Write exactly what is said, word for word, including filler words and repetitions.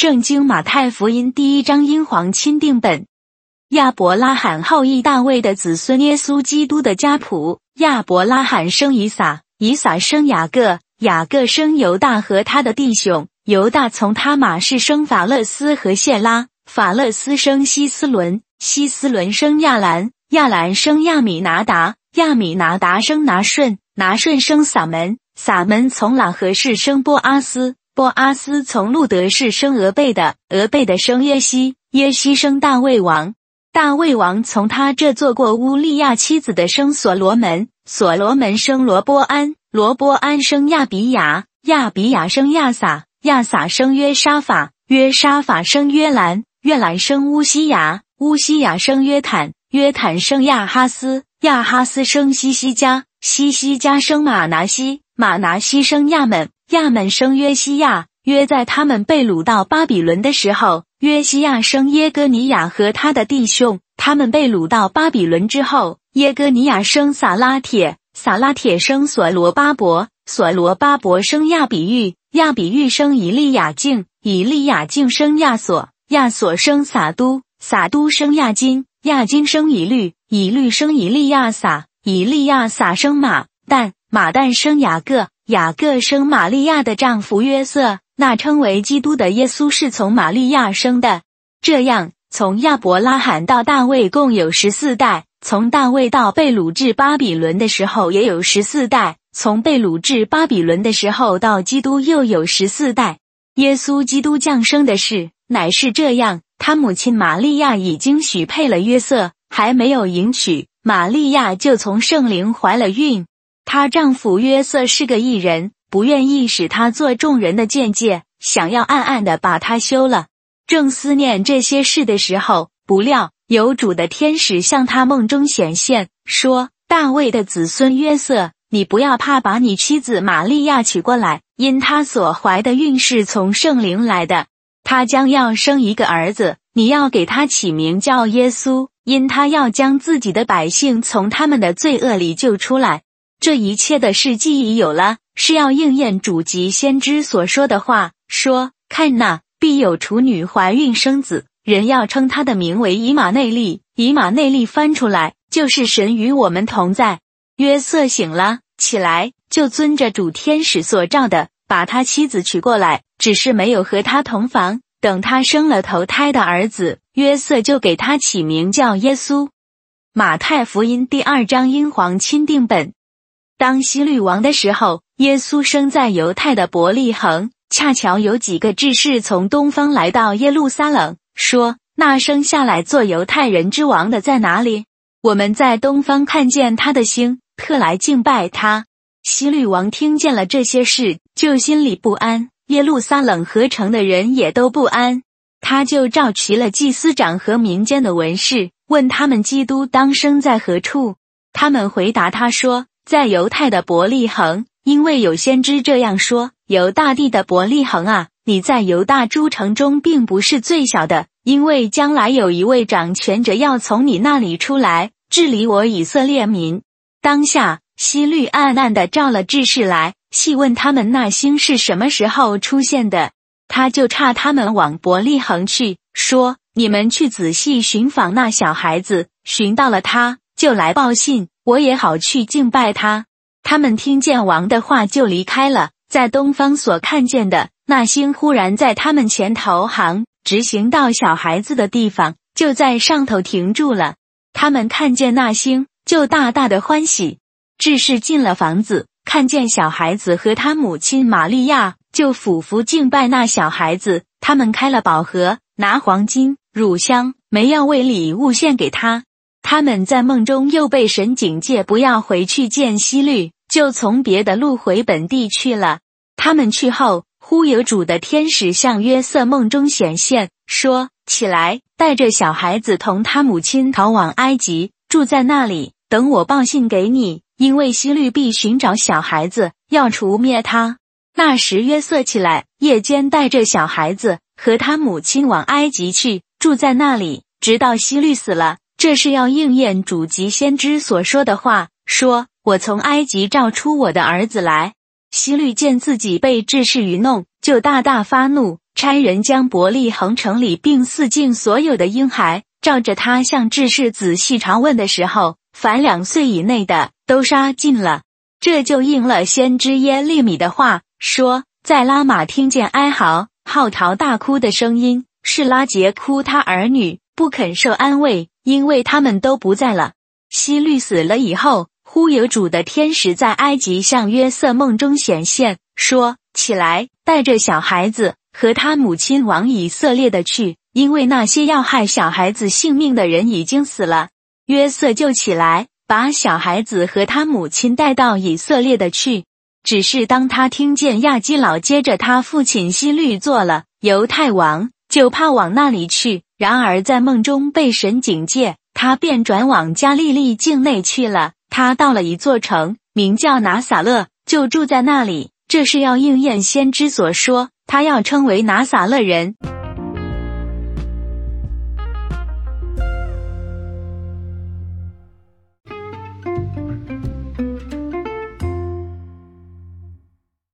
圣经马太福音第一章英皇钦定本。亚伯拉罕后裔大卫的子孙耶稣基督的家谱。亚伯拉罕生以撒，以撒生雅各，雅各生犹大和他的弟兄。犹大从他玛氏生法勒斯和谢拉，法勒斯生希斯伦，希斯伦生亚兰，亚兰生亚米拿达，亚米拿达生拿顺，拿顺生撒门，撒门从喇合氏生波阿斯，波阿斯从路德氏生俄贝的，俄贝的生耶西，耶西生大卫王，大卫王从他这做过乌利亚妻子的生所罗门，所罗门生罗波安，罗波安生亚比雅，亚比雅生亚撒，亚撒生约沙法，约沙法生约兰，约兰生乌西雅，乌西雅生约坦，约坦生亚哈斯，亚哈斯生西西加，西西加生马拿西，马拿西生亚门，亚门生约西亚，约在他们被掳到巴比伦的时候，约西亚生耶哥尼亚和他的弟兄，他们被掳到巴比伦之后，耶哥尼亚生撒拉铁，撒拉铁生所罗巴伯，所罗巴伯生亚比玉，亚比玉生以利雅敬，以利雅敬生亚索，亚索生撒都，撒都生亚金，亚金生以律，以律生以利亚撒，以利亚撒生马但，马但生雅各，雅各生玛利亚的丈夫约瑟，那称为基督的耶稣是从玛利亚生的。这样，从亚伯拉罕到大卫共有十四代，从大卫到被掳至巴比伦的时候也有十四代，从被掳至巴比伦的时候到基督又有十四代。耶稣基督降生的事，乃是这样，他母亲玛利亚已经许配了约瑟，还没有迎娶，玛利亚就从圣灵怀了孕。她丈夫约瑟是个义人，不愿意使他做众人的见解，想要暗暗地把他休了。正思念这些事的时候，不料有主的天使向他梦中显现，说：大卫的子孙约瑟，你不要怕，把你妻子玛利亚娶过来，因她所怀的孕是从圣灵来的。她将要生一个儿子，你要给他起名叫耶稣，因他要将自己的百姓从他们的罪恶里救出来。这一切的事既已有了，是要应验主及先知所说的话，说：看哪，必有处女怀孕生子，人要称他的名为以马内利。以马内利翻出来就是神与我们同在。约瑟醒了起来，就遵着主天使所召的，把他妻子娶过来，只是没有和他同房。等他生了头胎的儿子，约瑟就给他起名叫耶稣。马太福音第二章英皇钦定本。当希律王的时候，耶稣生在犹太的伯利恒，恰巧有几个智士从东方来到耶路撒冷，说：那生下来做犹太人之王的在哪里？我们在东方看见他的星，特来敬拜他。希律王听见了这些事，就心里不安，耶路撒冷合城的人也都不安。他就召齐了祭司长和民间的文士，问他们基督当生在何处。他们回答他说：在犹太的伯利恒，因为有先知这样说：犹大地的伯利恒啊，你在犹大诸城中并不是最小的，因为将来有一位掌权者要从你那里出来，治理我以色列民。当下，希律暗暗地召了智士来，细问他们那星是什么时候出现的。他就差他们往伯利恒去，说：你们去仔细寻访那小孩子，寻到了他，就来报信，我也好去敬拜他。他们听见王的话就离开了，在东方所看见的那星忽然在他们前头航，直行到小孩子的地方，就在上头停住了。他们看见那星，就大大的欢喜。智士进了房子，看见小孩子和他母亲玛利亚，就俯伏敬拜那小孩子。他们开了宝盒，拿黄金、乳香、没药为礼物献给他。他们在梦中又被神警戒，不要回去见希律，就从别的路回本地去了。他们去后，忽有主的天使向约瑟梦中显现，说：起来，带着小孩子同他母亲逃往埃及，住在那里，等我报信给你，因为希律必寻找小孩子，要除灭他。那时约瑟起来，夜间带着小孩子和他母亲往埃及去，住在那里，直到希律死了。这是要应验主及先知所说的话，说：我从埃及召出我的儿子来。希律见自己被智士愚弄，就大大发怒，差人将伯利恒城里并四境所有的婴孩，照着他向智士仔细查问的时候，凡两岁以内的都杀尽了。这就应了先知耶利米的话，说在拉玛听见哀嚎、号啕大哭的声音，是拉结哭他儿女，不肯受安慰，因为他们都不在了。希律死了以后，忽有主的天使在埃及向约瑟梦中显现，说起来，带着小孩子和他母亲往以色列的去，因为那些要害小孩子性命的人已经死了。约瑟就起来，把小孩子和他母亲带到以色列的去。只是当他听见亚基老接着他父亲希律做了犹太王，就怕往那里去，然而在梦中被神警戒，他便转往加利利境内去了。他到了一座城，名叫拿撒勒，就住在那里。这是要应验先知所说，他要称为拿撒勒人。